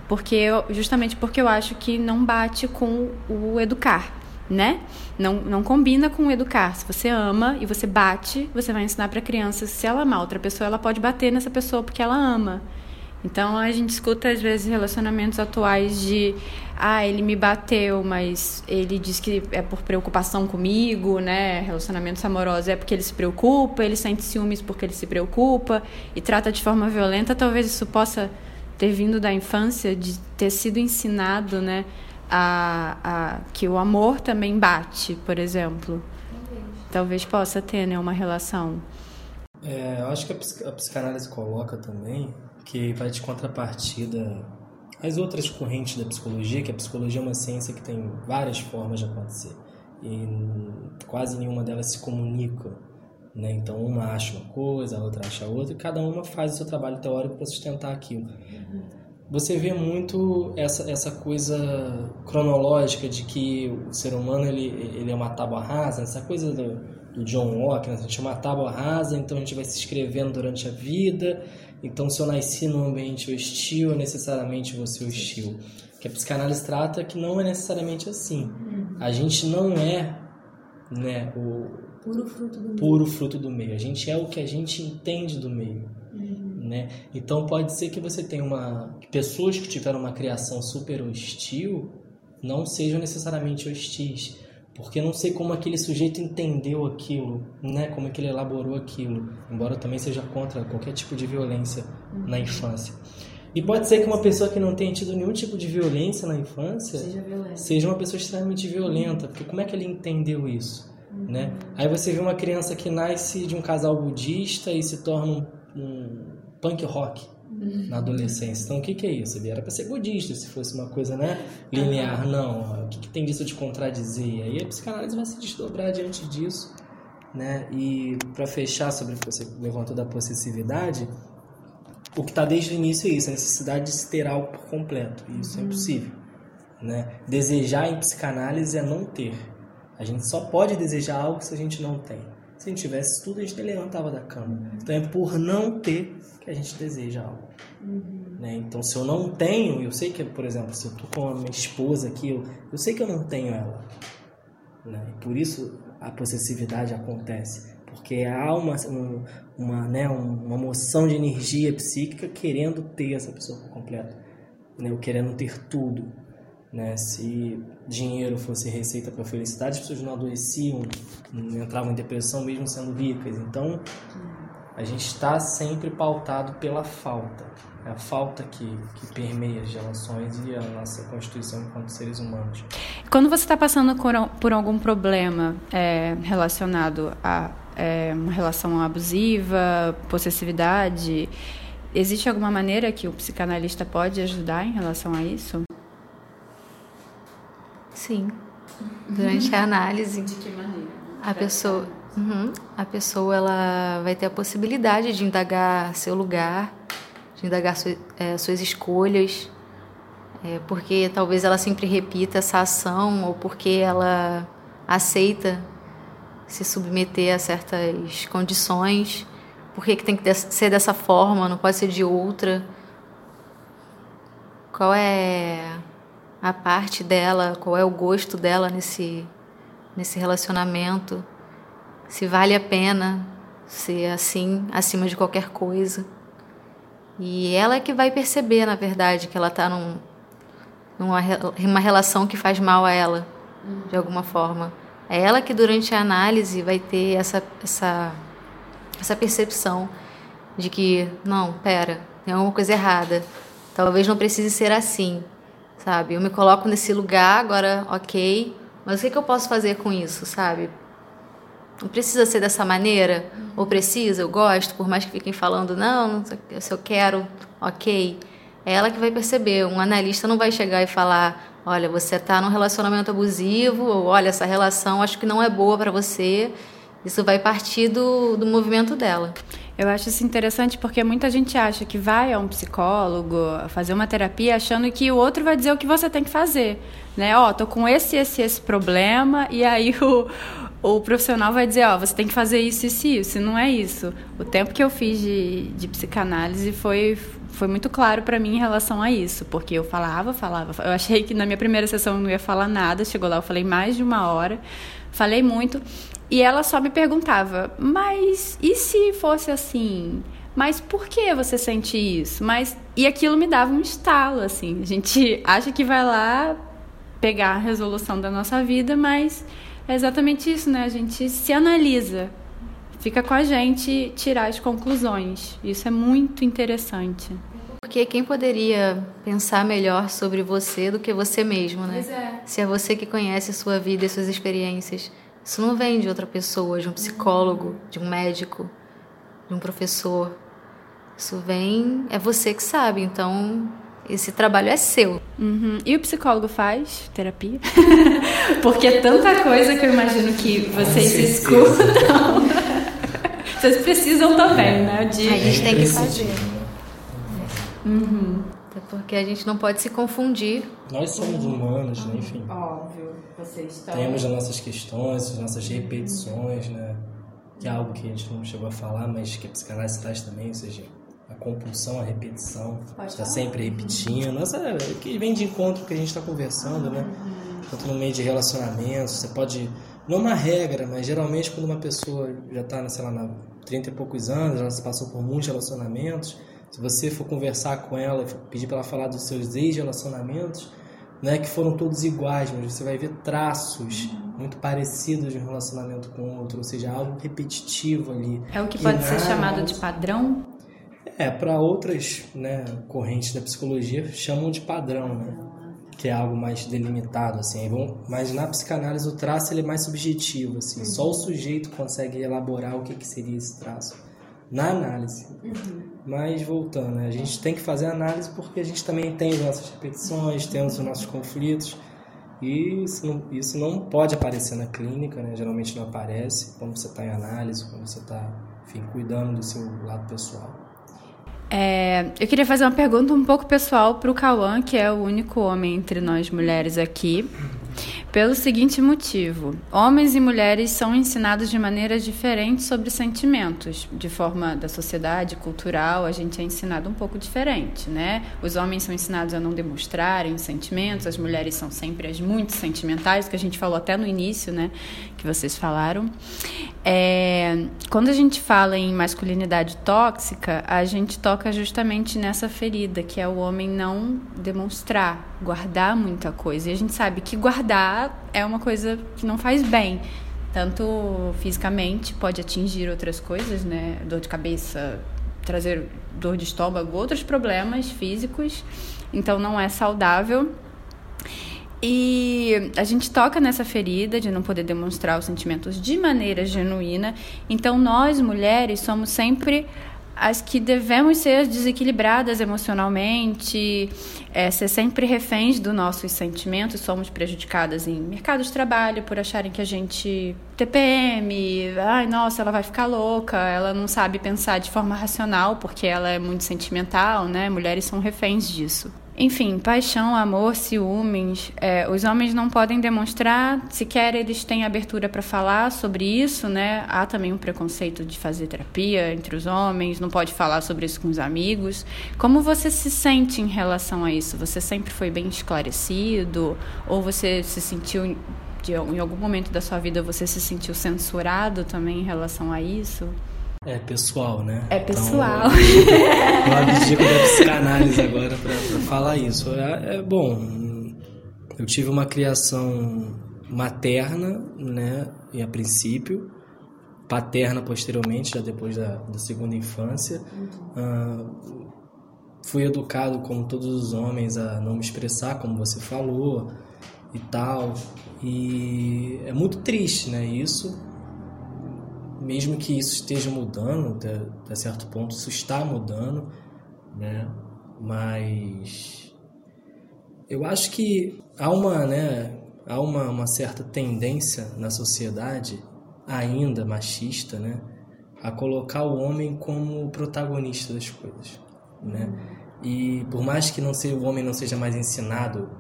porque eu, justamente porque eu acho que não bate com o educar, né? Não, não combina com o educar. Se você ama e você bate, você vai ensinar para a criança, se ela amar outra pessoa, ela pode bater nessa pessoa porque ela ama. Então, a gente escuta, às vezes, relacionamentos atuais de... Ah, ele me bateu, mas ele diz que é por preocupação comigo, né? Relacionamentos amorosos é porque ele se preocupa, ele sente ciúmes porque ele se preocupa e trata de forma violenta. Talvez isso possa ter vindo da infância, de ter sido ensinado, né? A, a, que o amor também bate, por exemplo. Talvez possa ter, né? Uma relação. É, eu acho que a, a psicanálise coloca também... que vai de contrapartida às outras correntes da psicologia, que a psicologia é uma ciência que tem várias formas de acontecer e quase nenhuma delas se comunica, né? Então uma acha uma coisa, a outra acha outra, e cada uma faz o seu trabalho teórico para sustentar aquilo. Você vê muito essa, essa coisa cronológica de que o ser humano ele, ele é uma tábua rasa, essa coisa do... do John Locke, né? A gente é uma tábua rasa, então a gente vai se escrevendo durante a vida. Então, se eu nasci num ambiente hostil, necessariamente vou ser hostil. Que a psicanálise trata que não é necessariamente assim. Uhum. A gente não é, né, o puro fruto do meio. Puro fruto do meio. A gente é o que a gente entende do meio. Uhum. Né? Então, pode ser que você tenha uma... Pessoas que tiveram uma criação super hostil não sejam necessariamente hostis. Porque eu não sei como aquele sujeito entendeu aquilo, né? Como é que ele elaborou aquilo. Embora eu também seja contra qualquer tipo de violência uhum. na infância. E pode ser que uma pessoa que não tenha tido nenhum tipo de violência na infância seja, seja uma pessoa extremamente violenta. Porque como é que ele entendeu isso? Uhum. Né? Aí você vê uma criança que nasce de um casal budista e se torna um, um punk rock. Na adolescência. Então, o que, que é isso? Ele era para ser budista, se fosse uma coisa, né, linear. Não, o que, que tem disso de contradizer? Aí a psicanálise vai se desdobrar diante disso, né? E para fechar sobre o que você levantou da possessividade, o que está desde o início é isso, a necessidade de se ter algo por completo. Isso é impossível, né? Desejar em psicanálise é não ter. A gente só pode desejar algo se a gente não tem. Se a gente tivesse tudo, a gente nem levantava da cama. Então é por não ter que a gente deseja algo. Uhum. Né? Então, se eu não tenho, eu sei que, por exemplo, se eu tô com a minha esposa aqui, eu, eu sei que eu não tenho ela. Né? E por isso a possessividade acontece. Porque há uma, um, uma, né, uma moção de energia psíquica querendo ter essa pessoa por completo. Né? Eu querendo ter tudo. Né? Se dinheiro fosse receita para felicidade, as pessoas não adoeciam, não entravam em depressão mesmo sendo ricas. Então, a gente está sempre pautado pela falta. É a falta que, que permeia as relações e a nossa constituição enquanto seres humanos. Quando você está passando por algum problema é, relacionado a é, uma relação abusiva, possessividade, existe alguma maneira que o psicanalista pode ajudar em relação a isso? Sim, durante a análise. De que maneira? A pessoa, uhum, a pessoa ela vai ter a possibilidade de indagar seu lugar, de indagar su, é, suas escolhas, é, porque talvez ela sempre repita essa ação ou porque ela aceita se submeter a certas condições, porque que tem que ser dessa forma, não pode ser de outra. Qual é a parte dela, qual é o gosto dela nesse, nesse relacionamento, se vale a pena ser assim, acima de qualquer coisa. E ela é que vai perceber, na verdade, que ela está num, numa uma relação que faz mal a ela, de alguma forma. É ela que, durante a análise, vai ter essa, essa, essa percepção de que, não, pera, tem alguma coisa errada, talvez não precise ser assim. Sabe, eu me coloco nesse lugar, agora, ok, mas o que, que eu posso fazer com isso, sabe? Não precisa ser dessa maneira, uhum. ou precisa, eu gosto, por mais que fiquem falando, não, se eu quero, ok. É ela que vai perceber, um analista não vai chegar e falar, olha, você está num relacionamento abusivo, ou olha, essa relação acho que não é boa para você, isso vai partir do, do movimento dela. Eu acho isso interessante porque muita gente acha que vai a um psicólogo fazer uma terapia achando que o outro vai dizer o que você tem que fazer, né? Ó, oh, tô com esse, esse, esse problema e aí o, o profissional vai dizer, ó, oh, você tem que fazer isso, isso, isso. Não é isso. O tempo que eu fiz de, de psicanálise foi, foi muito claro para mim em relação a isso, porque eu falava, falava. Eu achei que na minha primeira sessão eu não ia falar nada, chegou lá, eu falei mais de uma hora, falei muito. E ela só me perguntava, mas e se fosse assim? Mas por que você sente isso? Mas, e aquilo me dava um estalo, assim. A gente acha que vai lá pegar a resolução da nossa vida, mas é exatamente isso, né? A gente se analisa, fica com a gente tirar as conclusões. Isso é muito interessante. Porque quem poderia pensar melhor sobre você do que você mesmo, né? Pois é. Se é você que conhece a sua vida e suas experiências. Isso não vem de outra pessoa, de um psicólogo, de um médico, de um professor. Isso vem... é você que sabe, então esse trabalho é seu. Uhum. E o psicólogo faz terapia? Porque é tanta coisa que eu imagino que vocês escutam. Vocês precisam também, né? De... a gente tem que fazer. Uhum. Até porque a gente não pode se confundir. Nós somos humanos, né? Enfim. Óbvio. Vocês estão... temos as nossas questões, as nossas repetições, né? Que é algo que a gente não chegou a falar, mas que a psicanálise traz também, ou seja, a compulsão, a repetição. A gente está sempre repetindo. Nossa, é, que vem de encontro que a gente está conversando, né? Tanto no meio de relacionamentos, você pode... não uma regra, mas geralmente quando uma pessoa já está, sei lá, na trinta e poucos anos, ela se passou por muitos relacionamentos... se você for conversar com ela, pedir para ela falar dos seus ex-relacionamentos, não é que foram todos iguais, mas você vai ver traços muito parecidos de um relacionamento com o outro, ou seja, algo repetitivo ali. É o que, que pode nada... ser chamado de padrão? É, para outras, né, correntes da psicologia chamam de padrão, né? Que é algo mais delimitado, assim. Mas na psicanálise o traço ele é mais subjetivo, assim. Só o sujeito consegue elaborar o que, que seria esse traço. Na análise. Uhum. Mas voltando, né? A gente tem que fazer análise porque a gente também tem as nossas repetições, temos os nossos conflitos e isso não, isso não pode aparecer na clínica, né? Geralmente não aparece quando você está em análise, quando você está, enfim, cuidando do seu lado pessoal. É, eu queria fazer uma pergunta um pouco pessoal para o Cauã, que é o único homem entre nós mulheres aqui. pelo seguinte motivo: homens e mulheres são ensinados de maneiras diferentes sobre sentimentos, de forma da sociedade, cultural, a gente é ensinado um pouco diferente, né? Os homens são ensinados a não demonstrarem sentimentos, as mulheres são sempre as muito sentimentais, que a gente falou até no início, né? Que vocês falaram. É, quando a gente fala em masculinidade tóxica, a gente toca justamente nessa ferida, que é o homem não demonstrar, guardar muita coisa. E a gente sabe que guardar é uma coisa que não faz bem, tanto fisicamente, pode atingir outras coisas, né? Dor de cabeça, trazer dor de estômago, outros problemas físicos, então não é saudável. E a gente toca nessa ferida de não poder demonstrar os sentimentos de maneira genuína. Então, nós, mulheres, somos sempre as que devemos ser desequilibradas emocionalmente, é, ser sempre reféns dos nossos sentimentos. Somos prejudicadas em mercado de trabalho por acharem que a gente... T P M, ai, nossa, ela vai ficar louca, ela não sabe pensar de forma racional porque ela é muito sentimental, né? Mulheres são reféns disso. Enfim, paixão, amor, ciúmes, é, os homens não podem demonstrar, sequer eles têm abertura para falar sobre isso, né? Há também um preconceito de fazer terapia entre os homens, não pode falar sobre isso com os amigos. Como você se sente em relação a isso? Você sempre foi bem esclarecido? Ou você se sentiu, de, em algum momento da sua vida, você se sentiu censurado também em relação a isso? É pessoal, né? É pessoal. Então, eu abdico da psicanálise agora para falar isso. É, é bom, eu tive uma criação materna, né? E a princípio, paterna posteriormente, já depois da, da segunda infância. Uhum. Uh, fui educado, como todos os homens, a não me expressar, como você falou, e tal. E é muito triste, né? Isso... Mesmo que isso esteja mudando, até, até certo ponto, isso está mudando, né? Mas eu acho que há uma, né, há uma, uma certa tendência na sociedade, ainda machista, né, a colocar o homem como protagonista das coisas, né? E por mais que não seja, o homem não seja mais ensinado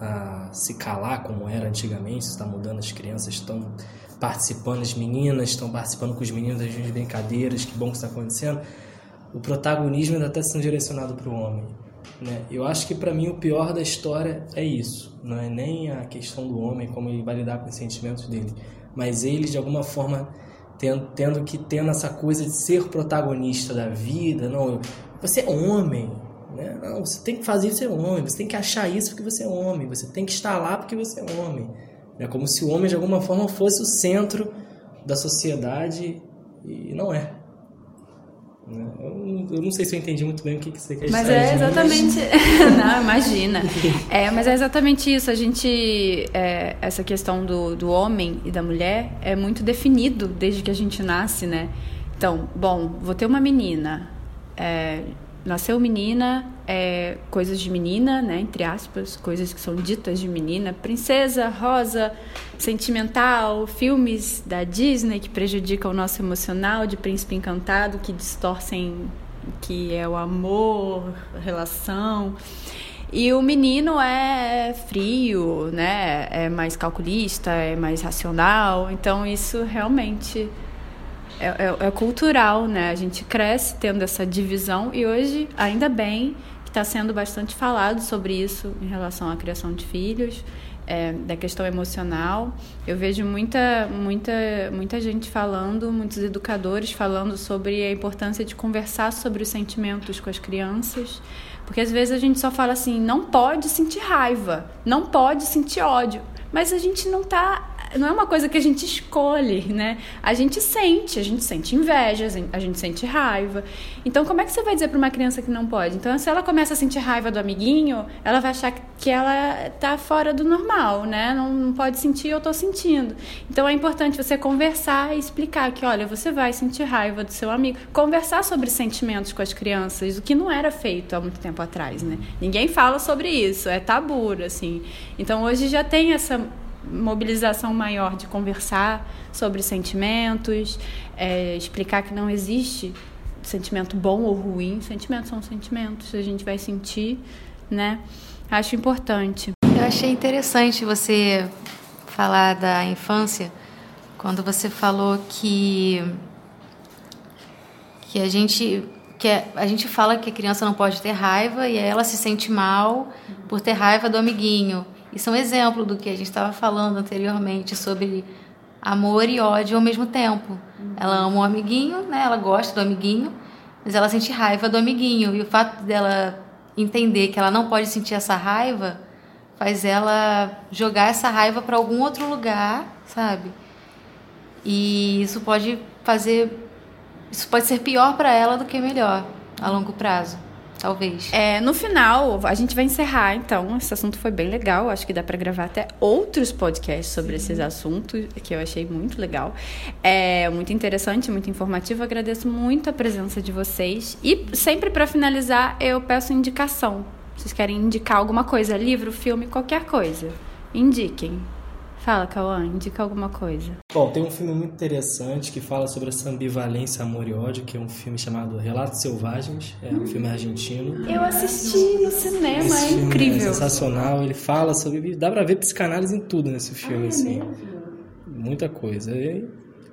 a se calar como era antigamente, está mudando, as crianças estão... participando, as meninas estão participando com os meninos das minhas brincadeiras, que bom que está acontecendo, o protagonismo ainda está sendo direcionado para o homem, né? Eu acho que para mim o pior da história é isso, não é nem a questão do homem, como ele vai lidar com os sentimentos dele, mas ele de alguma forma tendo, tendo que tendo essa coisa de ser protagonista da vida. Não, você é homem, né? Não, você tem que fazer isso, você é homem, você tem que achar isso porque você é homem, você tem que estar lá porque você é homem. É como se o homem, de alguma forma, fosse o centro da sociedade e não é. Eu não sei se eu entendi muito bem o que você quer dizer. Mas é exatamente... não, imagina. É, mas é exatamente isso. A gente... É, essa questão do, do homem e da mulher é muito definido desde que a gente nasce, né? Então, bom, vou ter uma menina. É, nasceu menina... É, coisas de menina, né, entre aspas, coisas que são ditas de menina, princesa, rosa, sentimental, filmes da Disney que prejudicam o nosso emocional, de príncipe encantado, que distorcem o que é o amor, a relação. E o menino é frio, né, é mais calculista, é mais racional, então isso realmente... É, é, é cultural, né? A gente cresce tendo essa divisão e hoje, ainda bem, que está sendo bastante falado sobre isso em relação à criação de filhos, é, da questão emocional. Eu vejo muita, muita, muita gente falando, muitos educadores falando sobre a importância de conversar sobre os sentimentos com as crianças, porque às vezes a gente só fala assim, não pode sentir raiva, não pode sentir ódio, mas a gente não está... Não é uma coisa que a gente escolhe, né? A gente sente, a gente sente inveja, a gente sente raiva. Então, como é que você vai dizer para uma criança que não pode? Então, se ela começa a sentir raiva do amiguinho, ela vai achar que ela tá fora do normal, né? Não, não pode sentir, eu tô sentindo. Então, é importante você conversar e explicar que, olha, você vai sentir raiva do seu amigo. Conversar sobre sentimentos com as crianças, o que não era feito há muito tempo atrás, né? Ninguém fala sobre isso, é tabu, assim. Então, hoje já tem essa... mobilização maior de conversar sobre sentimentos, é, explicar que não existe sentimento bom ou ruim, sentimentos são sentimentos, a gente vai sentir, né? Acho importante. Eu Eu achei interessante você falar da infância, quando você falou que, que, a, gente, que a, a gente fala que a criança não pode ter raiva e aí ela se sente mal por ter raiva do amiguinho. Isso é um exemplo do que a gente estava falando anteriormente sobre amor e ódio ao mesmo tempo. Ela ama o amiguinho, né? Ela gosta do amiguinho, mas ela sente raiva do amiguinho. E o fato dela entender que ela não pode sentir essa raiva faz ela jogar essa raiva para algum outro lugar, sabe? E isso pode fazer... Isso pode ser pior para ela do que melhor a longo prazo, talvez. É, no final, a gente vai encerrar, então. Esse assunto foi bem legal. Acho que dá para gravar até outros podcasts sobre esses assuntos, que eu achei muito legal. É muito interessante, muito informativo. Agradeço muito a presença de vocês. E sempre para finalizar, eu peço indicação. Vocês querem indicar alguma coisa? Livro, filme, qualquer coisa. Indiquem. Fala, Cauã, indica alguma coisa. Bom, tem um filme muito interessante que fala sobre essa ambivalência, amor e ódio, que é um filme chamado Relatos Selvagens, é um hum. filme argentino. Eu assisti no cinema, esse é filme incrível. É sensacional, ele fala sobre... Dá pra ver psicanálise em tudo nesse filme, ah, assim. É muita coisa. E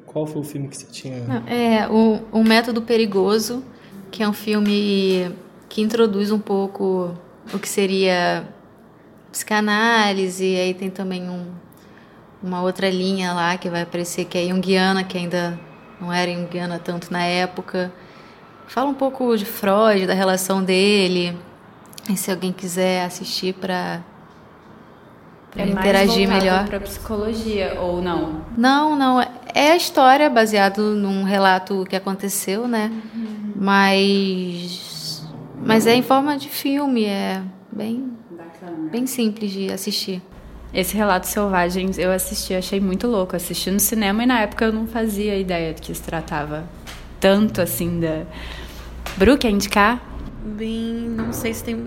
qual foi o filme que você tinha... É, o, o Método Perigoso, que é um filme que introduz um pouco o que seria psicanálise, e aí tem também um... uma outra linha lá que vai aparecer, que é junguiana, que ainda não era junguiana tanto na época. Fala um pouco de Freud, da relação dele, e se alguém quiser assistir para é interagir melhor. É mais voltado para psicologia, ou não? Não, não. É a história baseada num relato que aconteceu, né? Uhum. Mas, mas é em forma de filme, é bem, bem simples de assistir. Esse Relatos Selvagens eu assisti, achei muito louco. Assisti no cinema e na época eu não fazia ideia do que se tratava tanto assim da... Bru, quer indicar? Bem, não sei se tem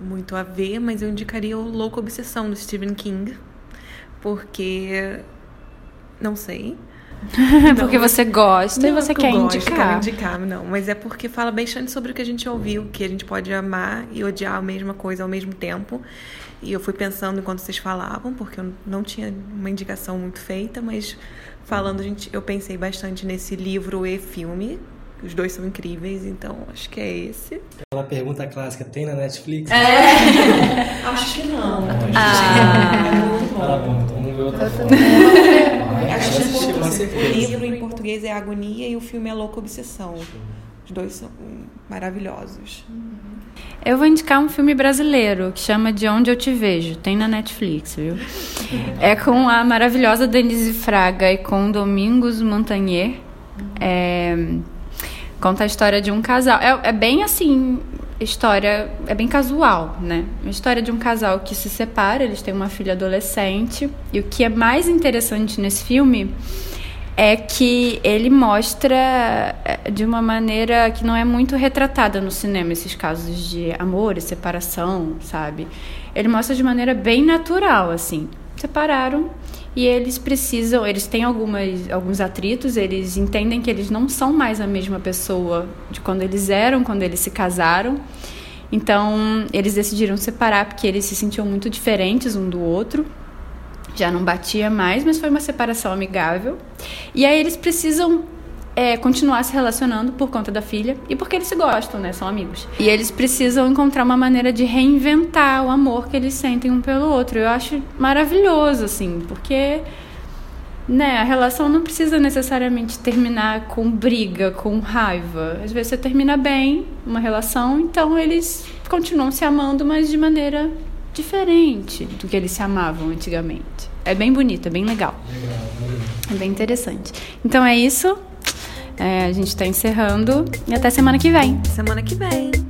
muito a ver, mas eu indicaria o Louco Obsessão, do Stephen King. Porque... Não sei. Porque não, você gosta e você quer gosto, indicar. Não, indicar, não. Mas é porque fala bastante sobre o que a gente ouviu, que a gente pode amar e odiar a mesma coisa ao mesmo tempo. E eu fui pensando enquanto vocês falavam, porque eu não tinha uma indicação muito feita, mas falando, gente, eu pensei bastante nesse livro e filme. Os dois são incríveis, então acho que é esse. Aquela pergunta clássica, tem na Netflix? É. Acho que não. Ah, é muito bom. Tá bom, então vamos ver outra forma. O livro em português é Agonia e o filme é Louco Obsessão. Os dois são maravilhosos. Eu vou indicar um filme brasileiro que chama De Onde Eu Te Vejo. Tem na Netflix, viu? É com a maravilhosa Denise Fraga e com Domingos Montagnier. É, conta a história de um casal. É, é bem assim, história... É bem casual, né? Uma história de um casal que se separa. Eles têm uma filha adolescente. E o que é mais interessante nesse filme... é que ele mostra de uma maneira que não é muito retratada no cinema, esses casos de amor e separação, sabe? Ele mostra de maneira bem natural, assim. Separaram e eles precisam... Eles têm algumas, alguns atritos, eles entendem que eles não são mais a mesma pessoa de quando eles eram, quando eles se casaram. Então, eles decidiram separar porque eles se sentiam muito diferentes um do outro. Já não batia mais, mas foi uma separação amigável. E aí eles precisam é, continuar se relacionando por conta da filha e porque eles se gostam, né? São amigos. E eles precisam encontrar uma maneira de reinventar o amor que eles sentem um pelo outro. Eu acho maravilhoso, assim, porque... Né, a relação não precisa necessariamente terminar com briga, com raiva. Às vezes você termina bem uma relação, então eles continuam se amando, mas de maneira... diferente do que eles se amavam antigamente. É bem bonito, é bem legal. É bem interessante. Então é isso. É, a gente tá encerrando. E até semana que vem. Semana que vem.